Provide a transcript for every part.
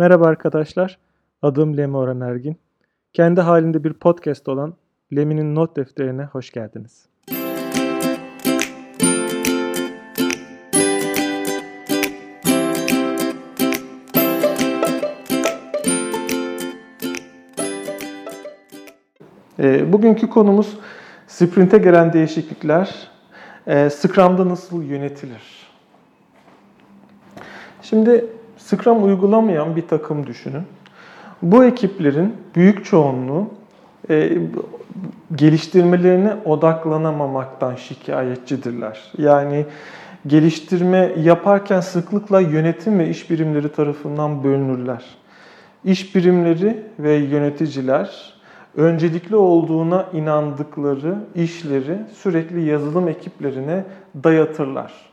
Merhaba arkadaşlar, adım Lemi Nergin. Kendi halinde bir podcast olan Lemi'nin not defterine hoş geldiniz. Bugünkü konumuz Sprint'e gelen değişiklikler, Scrum'da nasıl yönetilir? Şimdi Scrum uygulamayan bir takım düşünün. Bu ekiplerin büyük çoğunluğu geliştirmelerine odaklanamamaktan şikayetçidirler. Yani geliştirme yaparken sıklıkla yönetim ve iş birimleri tarafından bölünürler. İş birimleri ve yöneticiler öncelikli olduğuna inandıkları işleri sürekli yazılım ekiplerine dayatırlar.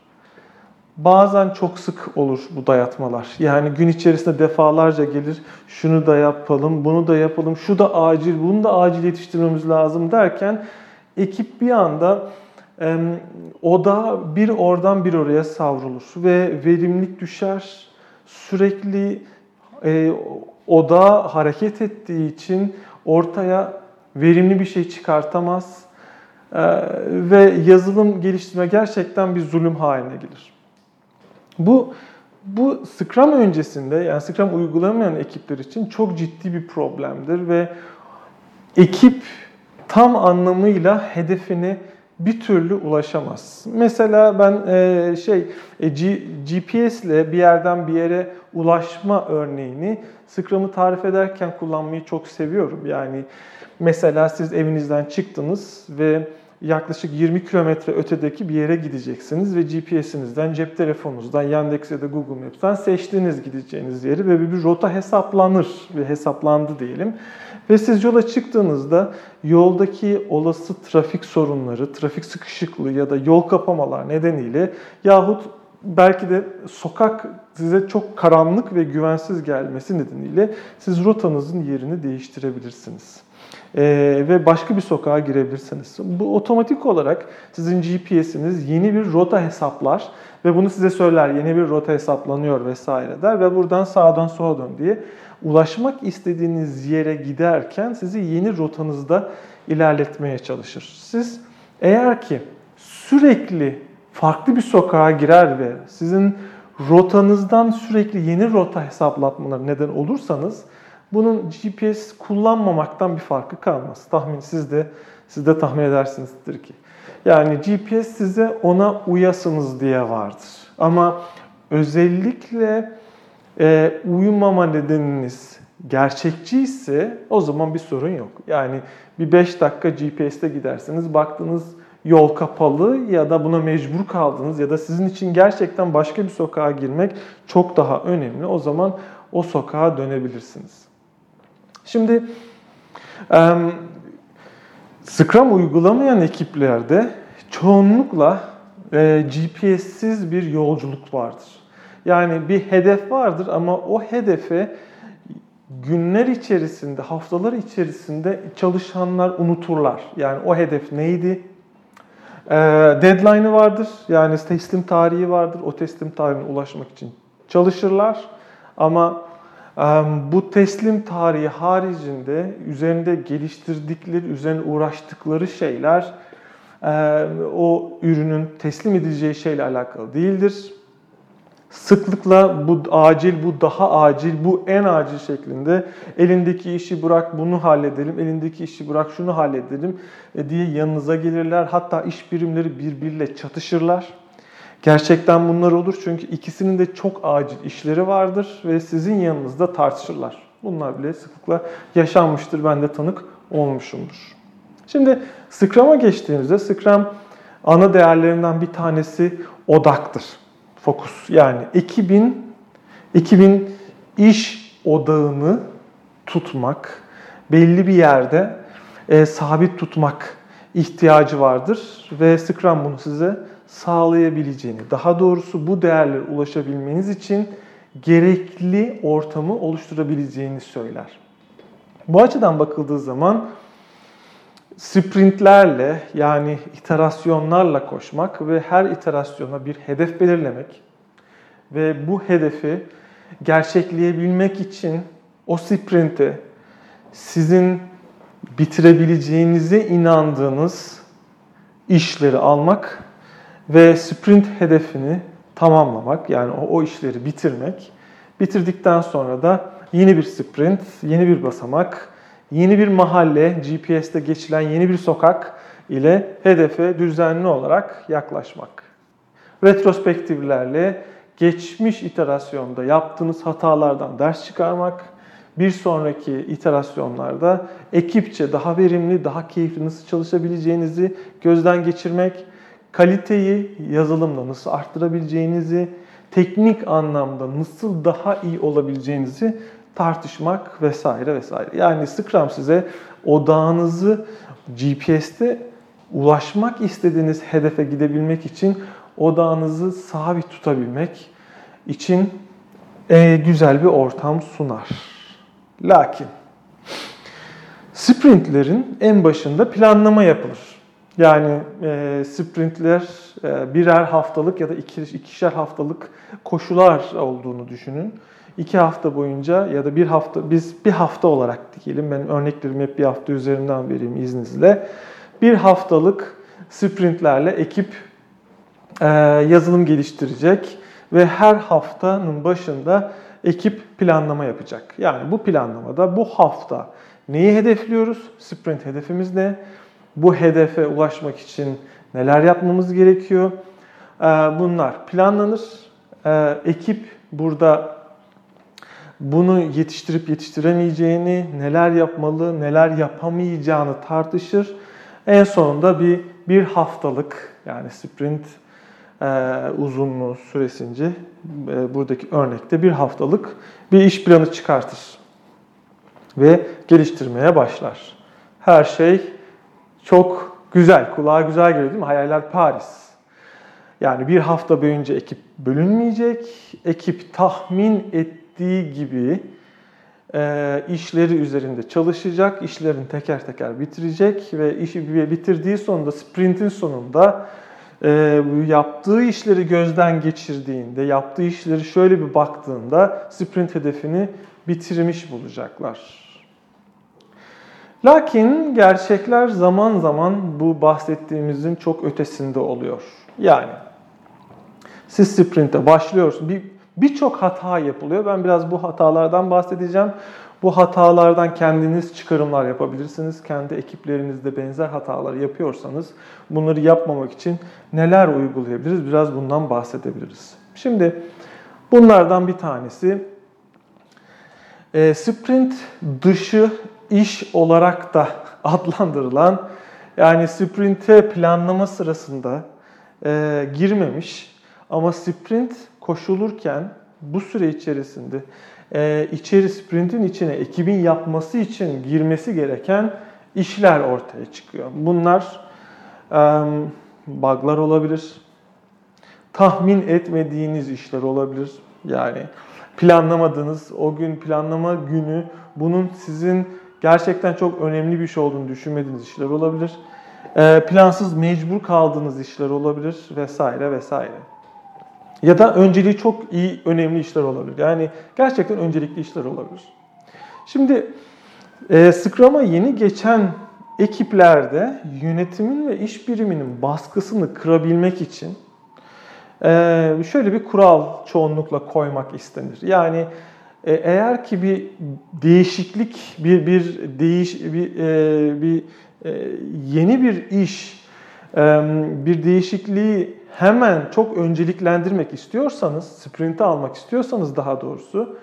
Bazen çok sık olur bu dayatmalar. Yani gün içerisinde defalarca gelir, şunu da yapalım, bunu da yapalım, şu da acil, bunu da acil yetiştirmemiz lazım derken ekip bir anda odağa bir oradan bir oraya savrulur ve verimlilik düşer. Sürekli odağa hareket ettiği için ortaya verimli bir şey çıkartamaz ve yazılım geliştirme gerçekten bir zulüm haline gelir. Bu Scrum öncesinde, yani Scrum uygulamayan ekipler için çok ciddi bir problemdir ve ekip tam anlamıyla hedefine bir türlü ulaşamaz. Mesela ben GPS ile bir yerden bir yere ulaşma örneğini Scrum'ı tarif ederken kullanmayı çok seviyorum. Yani mesela siz evinizden çıktınız ve yaklaşık 20 kilometre ötedeki bir yere gideceksiniz ve GPS'inizden, cep telefonunuzdan, Yandex ya da Google Maps'ten seçtiğiniz gideceğiniz yeri ve bir rota hesaplanır ve hesaplandı diyelim. Ve siz yola çıktığınızda yoldaki olası trafik sorunları, trafik sıkışıklığı ya da yol kapamalar nedeniyle yahut belki de sokak size çok karanlık ve güvensiz gelmesi nedeniyle siz rotanızın yerini değiştirebilirsiniz. Ve başka bir sokağa girebilirsiniz. Bu otomatik olarak sizin GPS'iniz yeni bir rota hesaplar ve bunu size söyler. Yeni bir rota hesaplanıyor vesaire der ve buradan sağdan sola dön diye ulaşmak istediğiniz yere giderken sizi yeni rotanızda ilerletmeye çalışır. Siz eğer ki sürekli farklı bir sokağa girer ve sizin rotanızdan sürekli yeni rota hesaplatmaları neden olursanız bunun GPS kullanmamaktan bir farkı kalmaz. Siz de tahmin edersinizdir ki. Yani GPS size ona uyasınız diye vardır. Ama özellikle uyumama nedeniniz gerçekçi ise o zaman bir sorun yok. Yani bir 5 dakika GPS'te gidersiniz, baktınız yol kapalı ya da buna mecbur kaldınız ya da sizin için gerçekten başka bir sokağa girmek çok daha önemli. O zaman o sokağa dönebilirsiniz. Şimdi Scrum uygulamayan ekiplerde çoğunlukla GPS'siz bir yolculuk vardır. Yani bir hedef vardır ama o hedefe günler içerisinde, haftalar içerisinde çalışanlar unuturlar. Yani o hedef neydi? Deadline'ı vardır. Yani teslim tarihi vardır. O teslim tarihine ulaşmak için çalışırlar. Ama bu teslim tarihi haricinde üzerinde geliştirdikleri, üzerine uğraştıkları şeyler o ürünün teslim edileceği şeyle alakalı değildir. Sıklıkla bu acil, bu daha acil, bu en acil şeklinde elindeki işi bırak bunu halledelim, elindeki işi bırak şunu halledelim diye yanınıza gelirler. Hatta iş birimleri birbiriyle çatışırlar. Gerçekten bunlar olur çünkü ikisinin de çok acil işleri vardır ve sizin yanınızda tartışırlar. Bunlar bile sıklıkla yaşanmıştır, ben de tanık olmuşumdur. Şimdi Scrum'a geçtiğimizde Scrum ana değerlerinden bir tanesi odaktır. Fokus, yani ekibin iş odağını tutmak, belli bir yerde sabit tutmak ihtiyacı vardır ve Scrum bunu size sağlayabileceğini, daha doğrusu bu değerlere ulaşabilmeniz için gerekli ortamı oluşturabileceğini söyler. Bu açıdan bakıldığı zaman sprintlerle, yani iterasyonlarla koşmak ve her iterasyona bir hedef belirlemek ve bu hedefi gerçekleyebilmek için o sprinti sizin bitirebileceğinize inandığınız işleri almak ve sprint hedefini tamamlamak, yani o işleri bitirmek. Bitirdikten sonra da yeni bir sprint, yeni bir basamak, yeni bir mahalle, GPS'te geçilen yeni bir sokak ile hedefe düzenli olarak yaklaşmak. Retrospektiflerle geçmiş iterasyonda yaptığınız hatalardan ders çıkarmak, bir sonraki iterasyonlarda ekipçe daha verimli, daha keyifli nasıl çalışabileceğinizi gözden geçirmek, kaliteyi yazılımla nasıl arttırabileceğinizi, teknik anlamda nasıl daha iyi olabileceğinizi tartışmak vesaire vesaire. Yani Scrum size odağınızı GPS'te ulaşmak istediğiniz hedefe gidebilmek için odağınızı sabit tutabilmek için güzel bir ortam sunar. Lakin sprintlerin en başında planlama yapılır. Yani sprintler birer haftalık ya da ikişer haftalık koşular olduğunu düşünün. 2 hafta boyunca ya da bir hafta, biz bir hafta olarak diyelim. Ben örneklerimi hep bir hafta üzerinden vereyim izninizle. Bir haftalık sprintlerle ekip yazılım geliştirecek ve her haftanın başında ekip planlama yapacak. Yani bu planlamada bu hafta neyi hedefliyoruz? Sprint hedefimiz ne? Bu hedefe ulaşmak için neler yapmamız gerekiyor? Bunlar planlanır. Ekip burada bunu yetiştirip yetiştiremeyeceğini, neler yapmalı, neler yapamayacağını tartışır. En sonunda bir haftalık, yani sprint uzunluğu süresince buradaki örnekte bir haftalık bir iş planı çıkartır ve geliştirmeye başlar. Her şey çok güzel, kulağa güzel geliyor değil mi? Hayaller Paris. Yani bir hafta boyunca ekip bölünmeyecek, ekip tahmin ettiği gibi işleri üzerinde çalışacak, işlerini teker teker bitirecek ve işi bitirdiği sonunda, sprintin sonunda yaptığı işleri gözden geçirdiğinde, yaptığı işleri şöyle bir baktığında sprint hedefini bitirmiş bulacaklar. Lakin gerçekler zaman zaman bu bahsettiğimizin çok ötesinde oluyor. Yani siz sprinte başlıyorsunuz. Birçok hata yapılıyor. Ben biraz bu hatalardan bahsedeceğim. Bu hatalardan kendiniz çıkarımlar yapabilirsiniz. Kendi ekiplerinizde benzer hataları yapıyorsanız bunları yapmamak için neler uygulayabiliriz? Biraz bundan bahsedebiliriz. Şimdi bunlardan bir tanesi sprint dışı iş olarak da adlandırılan, yani sprinte planlama sırasında girmemiş ama sprint koşulurken bu süre içerisinde sprintin içine ekibin yapması için girmesi gereken işler ortaya çıkıyor. Bunlar bug'lar olabilir, tahmin etmediğiniz işler olabilir. Yani planlamadığınız o gün, planlama günü bunun sizin gerçekten çok önemli bir şey olduğunu düşünmediğiniz işler olabilir. Plansız mecbur kaldığınız işler olabilir vesaire vesaire. Ya da önceliği çok iyi, önemli işler olabilir. Yani gerçekten öncelikli işler olabilir. Şimdi Scrum'a yeni geçen ekiplerde yönetimin ve iş biriminin baskısını kırabilmek için şöyle bir kural çoğunlukla koymak istenir. Yani eğer ki bir değişiklik, yeni bir iş, bir değişikliği hemen çok önceliklendirmek istiyorsanız, sprinte almak istiyorsanız daha doğrusu,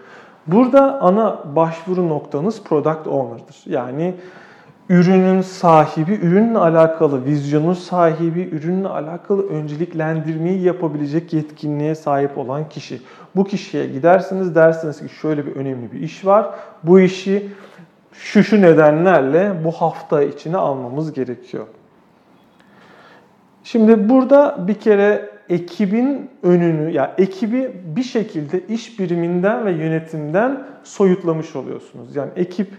burada ana başvuru noktanız Product Owner'dır. Yani ürünün sahibi, ürünle alakalı vizyonun sahibi, ürünle alakalı önceliklendirmeyi yapabilecek yetkinliğe sahip olan kişi. Bu kişiye gidersiniz, dersiniz ki şöyle bir önemli bir iş var. Bu işi şu nedenlerle bu hafta içine almamız gerekiyor. Şimdi burada bir kere ekibin önünü, yani ekibi bir şekilde iş biriminden ve yönetimden soyutlamış oluyorsunuz. Yani ekip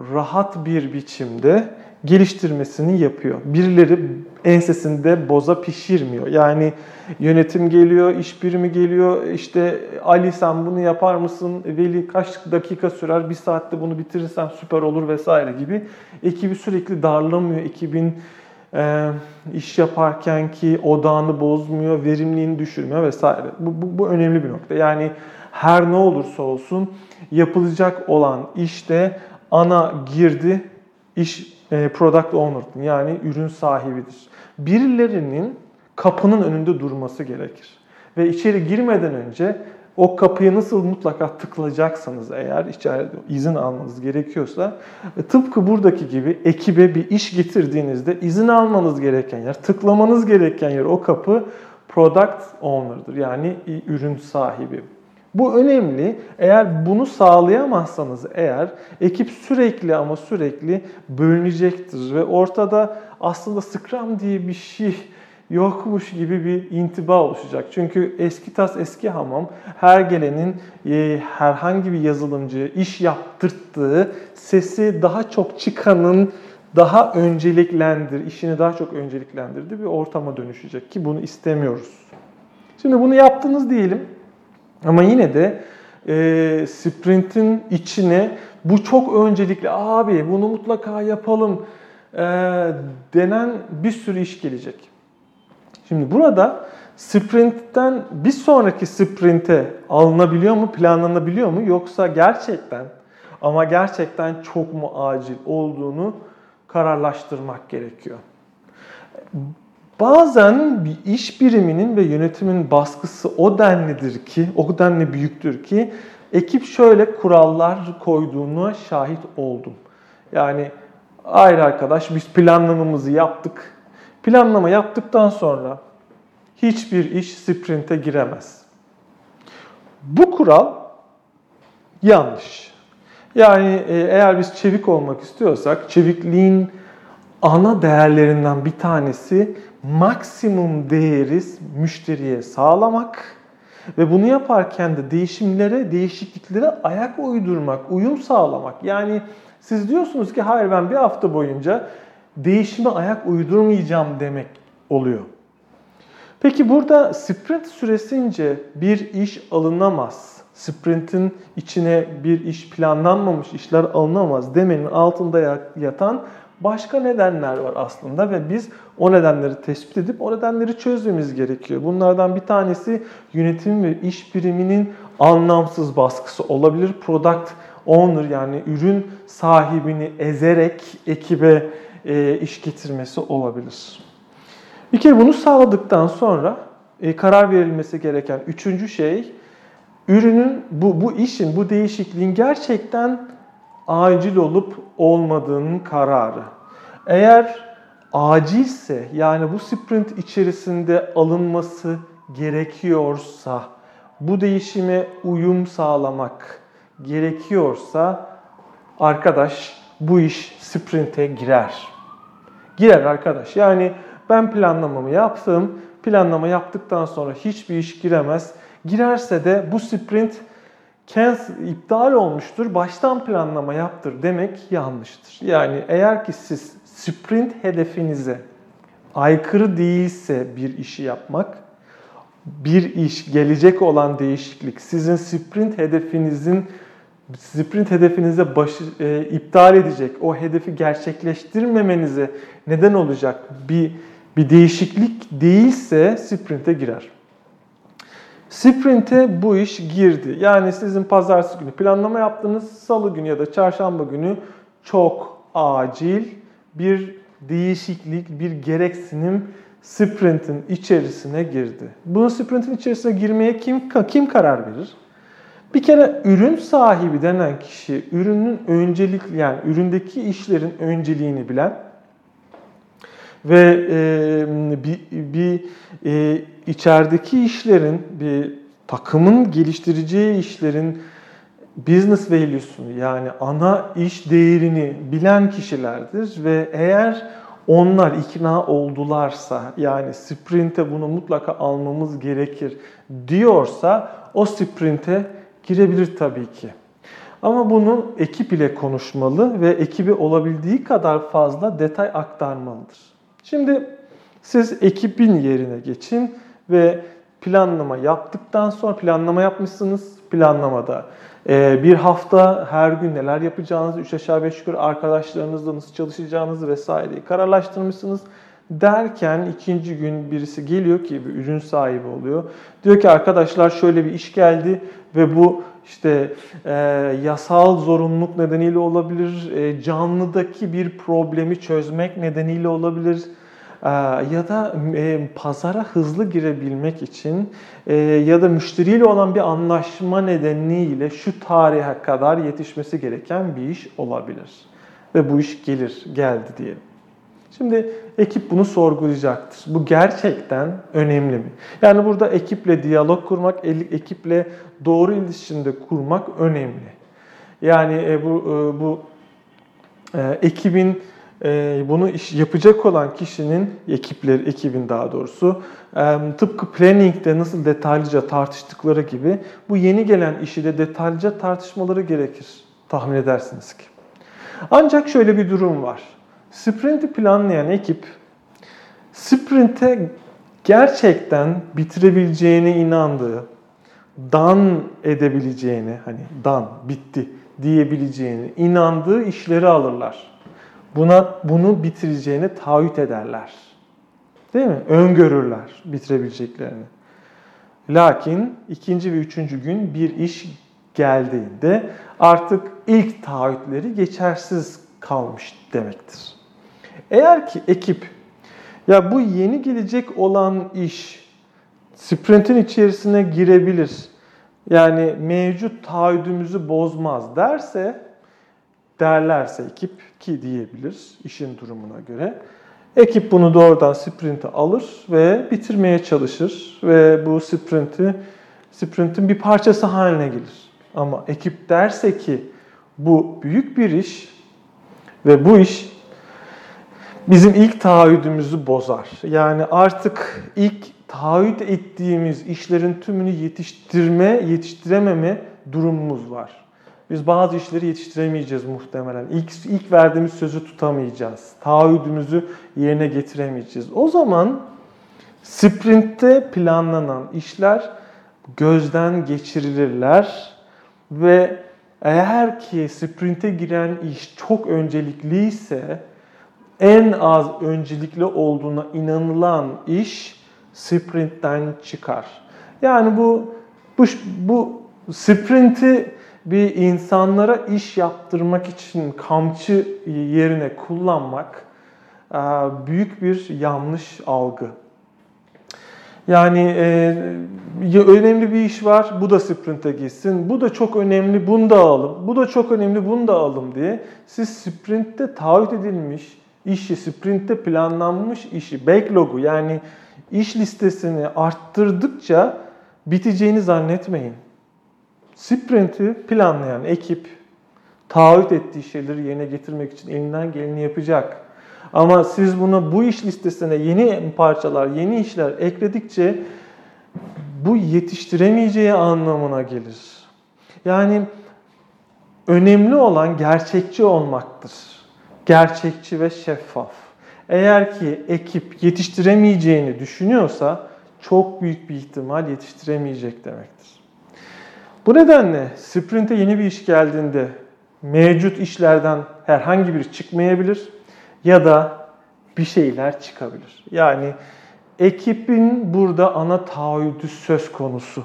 rahat bir biçimde geliştirmesini yapıyor. Birileri ensesinde boza pişirmiyor. Yani yönetim geliyor, iş birimi geliyor, işte Ali sen bunu yapar mısın, Veli kaç dakika sürer, bir saatte bunu bitirirsem süper olur vesaire gibi. Ekibi sürekli darlamıyor, ekibin iş yaparken ki odağını bozmuyor, verimliliğini düşürmüyor vesaire. Bu önemli bir nokta. Yani her ne olursa olsun yapılacak olan işte ana girdi iş Product Owner'dır. Yani ürün sahibidir. Birilerinin kapının önünde durması gerekir. Ve içeri girmeden önce o kapıyı nasıl mutlaka tıklayacaksanız eğer içeride izin almanız gerekiyorsa tıpkı buradaki gibi ekibe bir iş getirdiğinizde izin almanız gereken yer, tıklamanız gereken yer o kapı Product Owner'dır. Yani ürün sahibi. Bu önemli. Eğer bunu sağlayamazsanız eğer ekip sürekli ama sürekli bölünecektir ve ortada aslında Scrum diye bir şey yokmuş gibi bir intiba oluşacak. Çünkü eski tas eski hamam, her gelenin herhangi bir yazılımcı iş yaptırttığı sesi daha çok çıkanın daha işini daha çok önceliklendirdiği bir ortama dönüşecek ki bunu istemiyoruz. Şimdi bunu yaptınız diyelim. Ama yine de Sprint'in içine bu çok öncelikli abi bunu mutlaka yapalım denen bir sürü iş gelecek. Şimdi burada Sprint'ten bir sonraki Sprint'e alınabiliyor mu, planlanabiliyor mu yoksa gerçekten çok mu acil olduğunu kararlaştırmak gerekiyor. Bazen bir iş biriminin ve yönetimin baskısı o denli büyüktür ki ekip şöyle kurallar koyduğuna şahit oldum. Yani hayır arkadaş biz planlamamızı yaptık. Planlama yaptıktan sonra hiçbir iş Sprint'e giremez. Bu kural yanlış. Yani eğer biz çevik olmak istiyorsak çevikliğin ana değerlerinden bir tanesi maksimum değeri müşteriye sağlamak ve bunu yaparken de değişikliklere ayak uydurmak, uyum sağlamak. Yani siz diyorsunuz ki hayır ben bir hafta boyunca değişime ayak uydurmayacağım demek oluyor. Peki burada Sprint süresince bir iş alınamaz. Sprint'in içine bir iş planlanmamış, işler alınamaz demenin altında yatan başka nedenler var aslında ve biz o nedenleri tespit edip o nedenleri çözmemiz gerekiyor. Bunlardan bir tanesi yönetim ve iş biriminin anlamsız baskısı olabilir. Product Owner yani ürün sahibini ezerek ekibe iş getirmesi olabilir. Bir kere bunu sağladıktan sonra karar verilmesi gereken üçüncü şey ürünün bu değişikliğin gerçekten acil olup olmadığının kararı. Eğer acilse yani bu Sprint içerisinde alınması gerekiyorsa, bu değişime uyum sağlamak gerekiyorsa arkadaş bu iş Sprint'e girer. Girer arkadaş. Yani ben planlamamı yaptım. Planlama yaptıktan sonra hiçbir iş giremez. Girerse de bu Sprint iptal olmuştur, baştan planlama yaptır demek yanlıştır. Yani eğer ki siz Sprint hedefinize aykırı değilse bir işi yapmak, bir iş gelecek olan değişiklik sizin Sprint hedefinize iptal edecek, o hedefi gerçekleştirmemenize neden olacak bir değişiklik değilse Sprint'e girer. Sprint'e bu iş girdi. Yani sizin pazartesi günü planlama yaptığınız salı günü ya da çarşamba günü çok acil bir değişiklik, bir gereksinim Sprint'in içerisine girdi. Bunun Sprint'in içerisine girmeye kim karar verir? Bir kere ürün sahibi denen kişi ürünün yani üründeki işlerin önceliğini bilen ve içerideki işlerin, bir takımın geliştireceği işlerin business value'sunu yani ana iş değerini bilen kişilerdir ve eğer onlar ikna oldularsa yani Sprint'e bunu mutlaka almamız gerekir diyorsa o Sprint'e girebilir tabii ki. Ama bunu ekip ile konuşmalı ve ekibi olabildiği kadar fazla detay aktarmalıdır. Şimdi siz ekibin yerine geçin ve planlama yaptıktan sonra planlama yapmışsınız. Planlamada bir hafta her gün neler yapacağınızı, 3 aşağı 5 yukarı arkadaşlarınızla nasıl çalışacağınızı vesaireyi kararlaştırmışsınız. Derken ikinci gün birisi geliyor ki bir ürün sahibi oluyor. Diyor ki arkadaşlar şöyle bir iş geldi ve bu işte yasal zorunluluk nedeniyle olabilir, canlıdaki bir problemi çözmek nedeniyle olabilir. Ya da pazara hızlı girebilmek için ya da müşteriyle olan bir anlaşma nedeniyle şu tarihe kadar yetişmesi gereken bir iş olabilir. Ve bu iş geldi diyelim. Şimdi ekip bunu sorgulayacaktır. Bu gerçekten önemli mi? Yani burada ekiple diyalog kurmak, ekiple doğru iletişimde kurmak önemli. Yani bu ekibin bunu yapacak olan kişinin, ekibin daha doğrusu, tıpkı planning'de nasıl detaylıca tartıştıkları gibi bu yeni gelen işi de detaylıca tartışmaları gerekir, tahmin edersiniz ki. Ancak şöyle bir durum var. Sprint'i planlayan ekip, Sprint'e gerçekten bitirebileceğine inandığı, bitti diyebileceğine inandığı işleri alırlar. Bunu bitireceğini taahhüt ederler. Değil mi? Öngörürler bitirebileceklerini. Lakin ikinci ve üçüncü gün bir iş geldiğinde artık ilk taahhütleri geçersiz kalmış demektir. Eğer ki ekip bu yeni gelecek olan iş Sprint'in içerisine girebilir, yani mevcut taahhüdümüzü bozmaz derlerse ekip ki diyebilir işin durumuna göre. Ekip bunu doğrudan Sprint'e alır ve bitirmeye çalışır ve bu Sprint'in bir parçası haline gelir. Ama ekip derse ki bu büyük bir iş ve bu iş bizim ilk taahhüdümüzü bozar. Yani artık ilk taahhüt ettiğimiz işlerin tümünü yetiştirememe durumumuz var. Biz bazı işleri yetiştiremeyeceğiz muhtemelen. İlk verdiğimiz sözü tutamayacağız. Taahhüdümüzü yerine getiremeyeceğiz. O zaman Sprint'te planlanan işler gözden geçirilirler ve eğer ki Sprint'e giren iş çok öncelikliyse en az öncelikli olduğuna inanılan iş Sprint'ten çıkar. Yani bu Sprint'i bir insanlara iş yaptırmak için kamçı yerine kullanmak büyük bir yanlış algı. Yani önemli bir iş var, bu da Sprint'e gitsin, bu da çok önemli, bunu da alalım, bu da çok önemli, bunu da alalım diye siz Sprint'te taahhüt edilmiş işi, Sprint'te planlanmış işi, backlog'u yani iş listesini arttırdıkça biteceğini zannetmeyin. Sprint'i planlayan ekip taahhüt ettiği şeyleri yerine getirmek için elinden geleni yapacak. Ama siz bu iş listesine yeni parçalar, yeni işler ekledikçe bu yetiştiremeyeceği anlamına gelir. Yani önemli olan gerçekçi olmaktır. Gerçekçi ve şeffaf. Eğer ki ekip yetiştiremeyeceğini düşünüyorsa çok büyük bir ihtimal yetiştiremeyecek demektir. Bu nedenle Sprint'e yeni bir iş geldiğinde mevcut işlerden herhangi biri çıkmayabilir ya da bir şeyler çıkabilir. Yani ekibin burada ana taahhüdü söz konusu.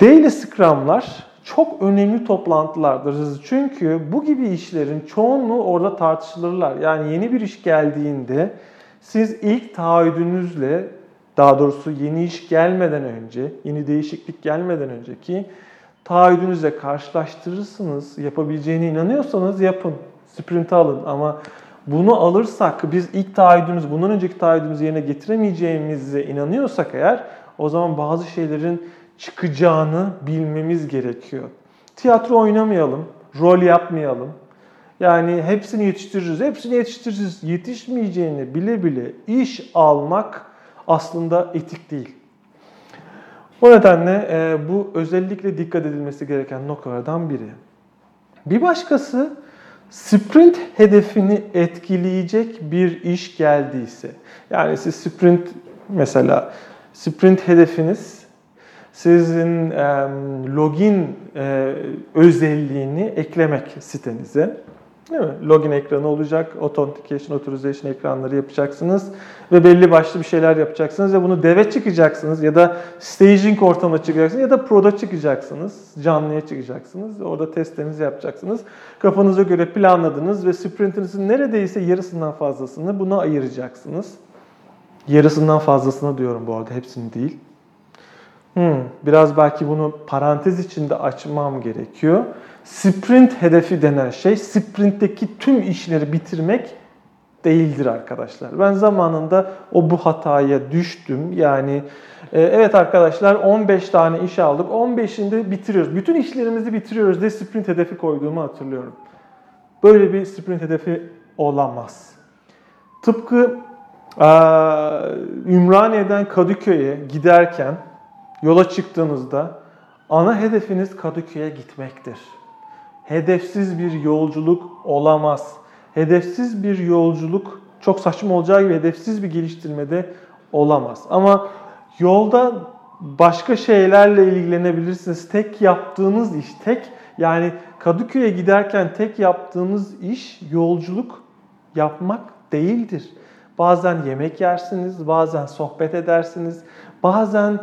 Daily Scrum'lar çok önemli toplantılardır. Çünkü bu gibi işlerin çoğunluğu orada tartışılırlar. Yani yeni bir iş geldiğinde siz ilk taahhüdünüzle, daha doğrusu yeni iş gelmeden önce, yeni değişiklik gelmeden önceki taahhüdünüzle karşılaştırırsınız. Yapabileceğine inanıyorsanız yapın. Sprint'e alın. Ama bunu alırsak, biz ilk taahhüdümüz, bundan önceki taahhüdümüzü yerine getiremeyeceğimize inanıyorsak eğer, o zaman bazı şeylerin çıkacağını bilmemiz gerekiyor. Tiyatro oynamayalım, rol yapmayalım. Yani hepsini yetiştiririz. Yetişmeyeceğini bile bile iş almak aslında etik değil. O nedenle bu özellikle dikkat edilmesi gereken noktalardan biri. Bir başkası sprint hedefini etkileyecek bir iş geldiyse, yani siz sprint, mesela sprint hedefiniz sizin login özelliğini eklemek sitenize. Değil mi? Login ekranı olacak, authentication, authorization ekranları yapacaksınız ve belli başlı bir şeyler yapacaksınız ve bunu deve çıkacaksınız ya da staging ortamına çıkacaksınız ya da proda çıkacaksınız, canlıya çıkacaksınız. Orada testlerinizi yapacaksınız. Kafanıza göre planladınız ve sprintinizin neredeyse yarısından fazlasını buna ayıracaksınız. Yarısından fazlasını diyorum bu arada, hepsini değil. Biraz belki bunu parantez içinde açmam gerekiyor. Sprint hedefi denen şey, sprintteki tüm işleri bitirmek değildir arkadaşlar. Ben zamanında bu hataya düştüm. Yani evet arkadaşlar, 15 tane iş aldık. 15'inde bitiriyoruz. Bütün işlerimizi bitiriyoruz diye sprint hedefi koyduğumu hatırlıyorum. Böyle bir sprint hedefi olamaz. Tıpkı Ümraniye'den Kadıköy'e giderken yola çıktığınızda ana hedefiniz Kadıköy'e gitmektir. Hedefsiz bir yolculuk olamaz. Hedefsiz bir yolculuk çok saçma olacağı gibi hedefsiz bir geliştirmede olamaz. Ama yolda başka şeylerle ilgilenebilirsiniz. Tek yaptığınız iş, yani Kadıköy'e giderken tek yaptığınız iş yolculuk yapmak değildir. Bazen yemek yersiniz, bazen sohbet edersiniz, bazen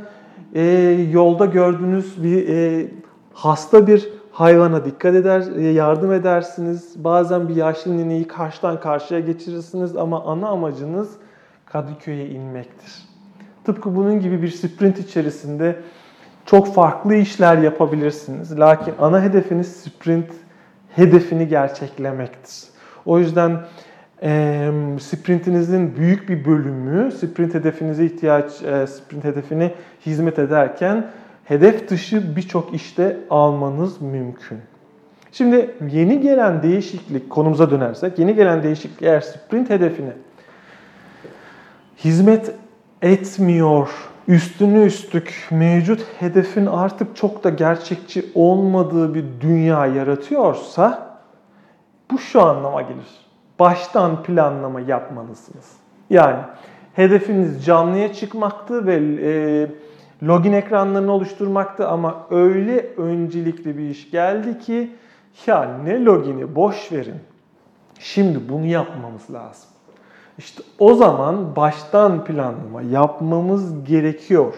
yolda gördüğünüz bir hasta bir hayvana dikkat eder, yardım edersiniz. Bazen bir yaşlı nineyi karşıdan karşıya geçirirsiniz ama ana amacınız Kadıköy'e inmektir. Tıpkı bunun gibi bir sprint içerisinde çok farklı işler yapabilirsiniz. Lakin ana hedefiniz sprint hedefini gerçeklemektir. O yüzden sprintinizin büyük bir bölümü sprint hedefine hizmet ederken hedef dışı birçok işte almanız mümkün. Şimdi yeni gelen değişiklik, konumuza dönersek, yeni gelen değişiklik eğer sprint hedefine hizmet etmiyor, üstüne üstlük mevcut hedefin artık çok da gerçekçi olmadığı bir dünya yaratıyorsa bu şu anlama gelir. Baştan planlama yapmalısınız. Yani hedefiniz canlıya çıkmaktı ve login ekranlarını oluşturmaktı ama öyle öncelikli bir iş geldi ki ya ne logini, boş verin. Şimdi bunu yapmamız lazım. İşte o zaman baştan planlama yapmamız gerekiyor.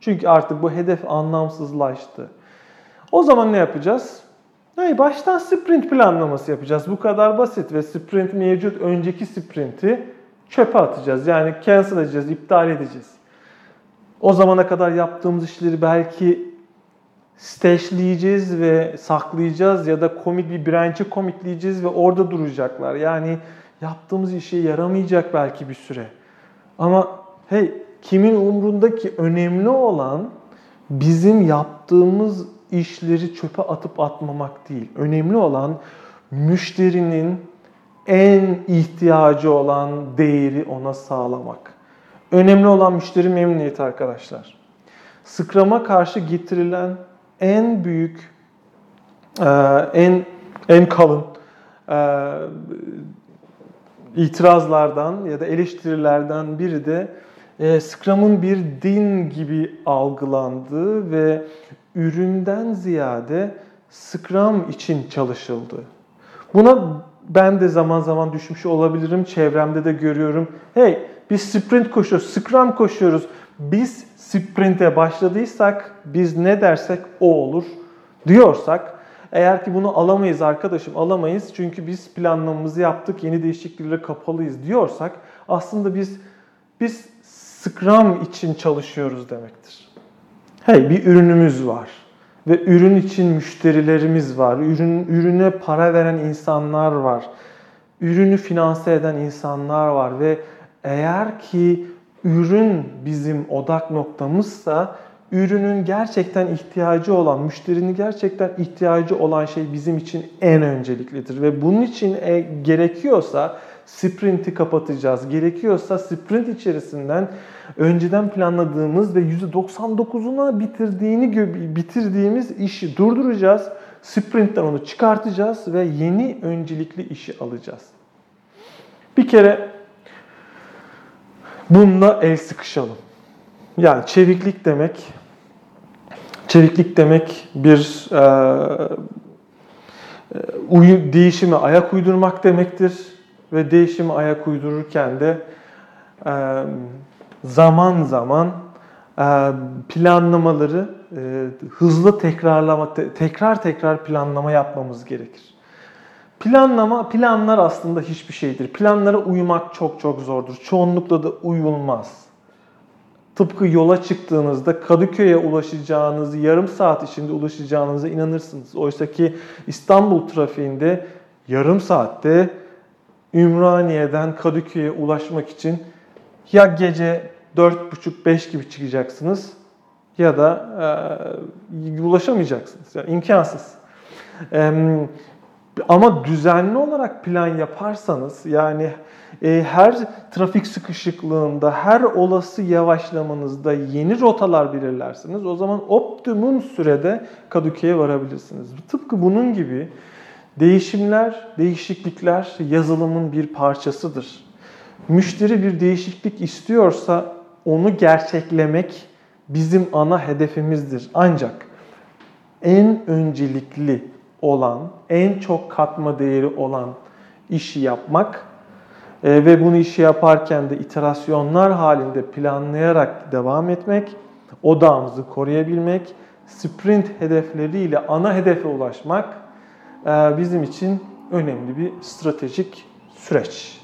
Çünkü artık bu hedef anlamsızlaştı. O zaman ne yapacağız? Yani baştan sprint planlaması yapacağız. Bu kadar basit ve sprint mevcut önceki sprinti çöpe atacağız. Yani cancel edeceğiz, iptal edeceğiz. O zamana kadar yaptığımız işleri belki stash'leyeceğiz ve saklayacağız ya da commit bir branch'e commit'leyeceğiz ve orada duracaklar. Yani yaptığımız işe yaramayacak belki bir süre. Ama hey, kimin umrundaki, önemli olan bizim yaptığımız işleri çöpe atıp atmamak değil. Önemli olan müşterinin en ihtiyacı olan değeri ona sağlamak. Önemli olan müşteri memnuniyeti arkadaşlar. Scrum'a karşı getirilen en büyük, en kalın itirazlardan ya da eleştirilerden biri de Scrum'un bir din gibi algılandığı ve üründen ziyade Scrum için çalışıldı. Buna ben de zaman zaman düşmüş olabilirim. Çevremde de görüyorum. Hey, biz sprint koşuyoruz, Scrum koşuyoruz. Biz sprinte başladıysak, biz ne dersek o olur diyorsak, eğer ki bunu alamayız arkadaşım, alamayız çünkü biz planlamamızı yaptık, yeni değişikliklere kapalıyız diyorsak aslında biz Scrum için çalışıyoruz demektir. Hey, bir ürünümüz var ve ürün için müşterilerimiz var. Ürüne para veren insanlar var. Ürünü finanse eden insanlar var ve eğer ki ürün bizim odak noktamızsa, ürünün gerçekten ihtiyacı olan, müşterinin gerçekten ihtiyacı olan şey bizim için en önceliklidir. Ve bunun için gerekiyorsa sprinti kapatacağız. Gerekiyorsa sprint içerisinden önceden planladığımız ve %99'una bitirdiğimiz işi durduracağız. Sprint'ten onu çıkartacağız ve yeni öncelikli işi alacağız. Bir kere bununla el sıkışalım. Yani çeviklik demek bir değişime ayak uydurmak demektir ve değişime ayak uydururken de zaman zaman planlamaları hızlı tekrar planlama yapmamız gerekir. Planlar aslında hiçbir şeydir. Planlara uymak çok çok zordur. Çoğunlukla da uyulmaz. Tıpkı yola çıktığınızda Kadıköy'e ulaşacağınız, yarım saat içinde ulaşacağınıza inanırsınız. Oysa ki İstanbul trafiğinde yarım saatte Ümraniye'den Kadıköy'e ulaşmak için ya gece 4.30-5 gibi çıkacaksınız ya da ulaşamayacaksınız. Yani imkansız. Ama düzenli olarak plan yaparsanız, yani her trafik sıkışıklığında, her olası yavaşlamanızda yeni rotalar belirlersiniz. O zaman optimum sürede Kadıköy'e varabilirsiniz. Tıpkı bunun gibi değişimler, değişiklikler yazılımın bir parçasıdır. Müşteri bir değişiklik istiyorsa onu gerçeklemek bizim ana hedefimizdir. Ancak en öncelikli olan, en çok katma değeri olan işi yapmak ve bunu işi yaparken de iterasyonlar halinde planlayarak devam etmek, odağımızı koruyabilmek, sprint hedefleriyle ana hedefe ulaşmak bizim için önemli bir stratejik süreç.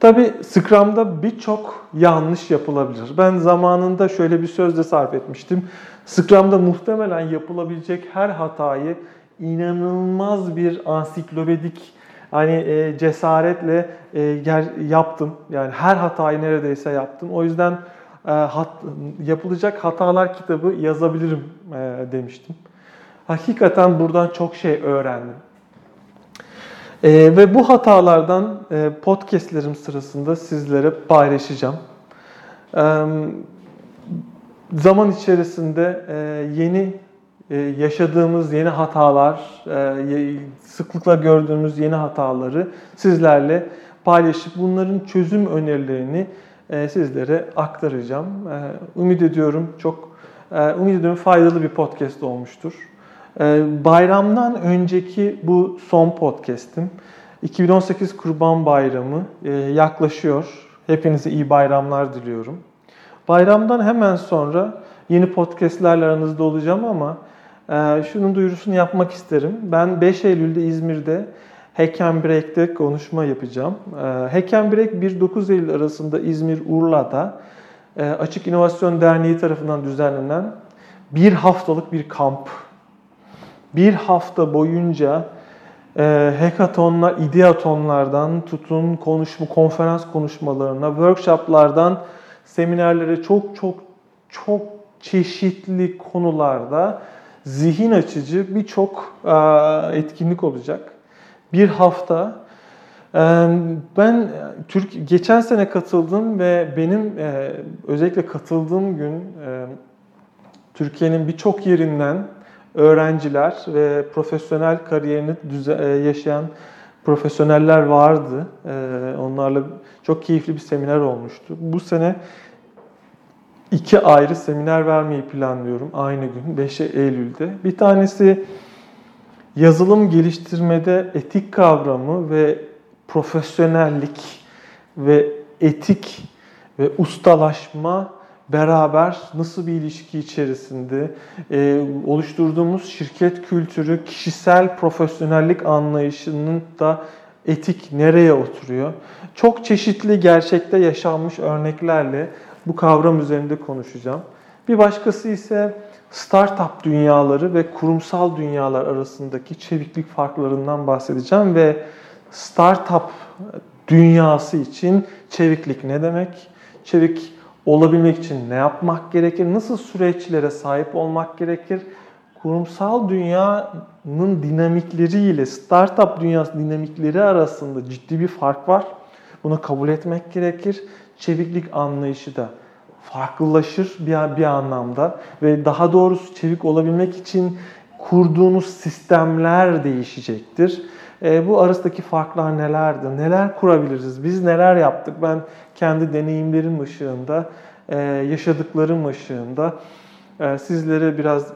Tabii Scrum'da birçok yanlış yapılabilir. Ben zamanında şöyle bir söz de sarf etmiştim. Scrum'da muhtemelen yapılabilecek her hatayı inanılmaz bir ansiklopedik cesaretle yaptım. Yani her hatayı neredeyse yaptım. O yüzden yapılacak hatalar kitabı yazabilirim demiştim. Hakikaten buradan çok şey öğrendim. Ve bu hatalardan podcastlerim sırasında sizlere paylaşacağım. Zaman içerisinde yaşadığımız yeni hatalar, sıklıkla gördüğümüz yeni hataları sizlerle paylaşıp bunların çözüm önerilerini sizlere aktaracağım. Ümit ediyorum faydalı bir podcast olmuştur. Bayramdan önceki bu son podcast'im. 2018 Kurban Bayramı yaklaşıyor. Hepinize iyi bayramlar diliyorum. Bayramdan hemen sonra yeni podcast'lerle aranızda olacağım ama şunun duyurusunu yapmak isterim. Ben 5 Eylül'de İzmir'de Hack'n'Break'te konuşma yapacağım. Hack'n'Break 1-9 Eylül arasında İzmir Urla'da Açık İnovasyon Derneği tarafından düzenlenen bir haftalık bir kamp. Bir hafta boyunca hackathonlar, ideathonlardan tutun, konferans konuşmalarına, workshoplardan seminerlere çok çeşitli konularda zihin açıcı birçok etkinlik olacak. Bir hafta. Ben geçen sene katıldım ve benim özellikle katıldığım gün Türkiye'nin birçok yerinden öğrenciler ve profesyonel kariyerini yaşayan profesyoneller vardı. Onlarla çok keyifli bir seminer olmuştu. Bu sene 2 ayrı seminer vermeyi planlıyorum aynı gün 5 Eylül'de. Bir tanesi yazılım geliştirmede etik kavramı ve profesyonellik ve etik ve ustalaşma beraber nasıl bir ilişki içerisinde oluşturduğumuz şirket kültürü, kişisel profesyonellik anlayışının da etik nereye oturuyor? Çok çeşitli gerçekte yaşanmış örneklerle bu kavram üzerinde konuşacağım. Bir başkası ise startup dünyaları ve kurumsal dünyalar arasındaki çeviklik farklarından bahsedeceğim ve startup dünyası için çeviklik ne demek? Çevik olabilmek için ne yapmak gerekir? Nasıl süreçlere sahip olmak gerekir? Kurumsal dünyanın dinamikleriyle startup dünyasının dinamikleri arasında ciddi bir fark var. Bunu kabul etmek gerekir. Çeviklik anlayışı da farklılaşır bir anlamda ve daha doğrusu çevik olabilmek için kurduğunuz sistemler değişecektir. Bu arasındaki farklar nelerdir? Neler kurabiliriz? Biz neler yaptık? Ben kendi deneyimlerim ışığında, yaşadıklarım ışığında sizlere biraz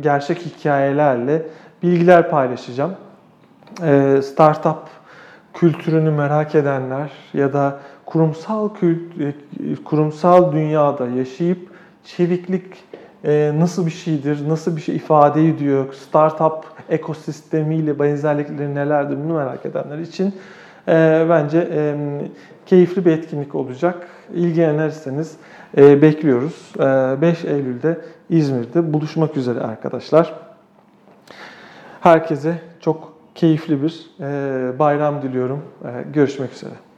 gerçek hikayelerle bilgiler paylaşacağım. Startup kültürünü merak edenler ya da kurumsal dünyada yaşayıp çeviklik nasıl bir şeydir, nasıl bir şey ifade ediyor, startup ekosistemiyle benzerlikleri nelerdir bunu merak edenler için bence keyifli bir etkinlik olacak. İlgilenirseniz bekliyoruz. 5 Eylül'de İzmir'de buluşmak üzere arkadaşlar. Herkese çok keyifli bir bayram diliyorum. Görüşmek üzere.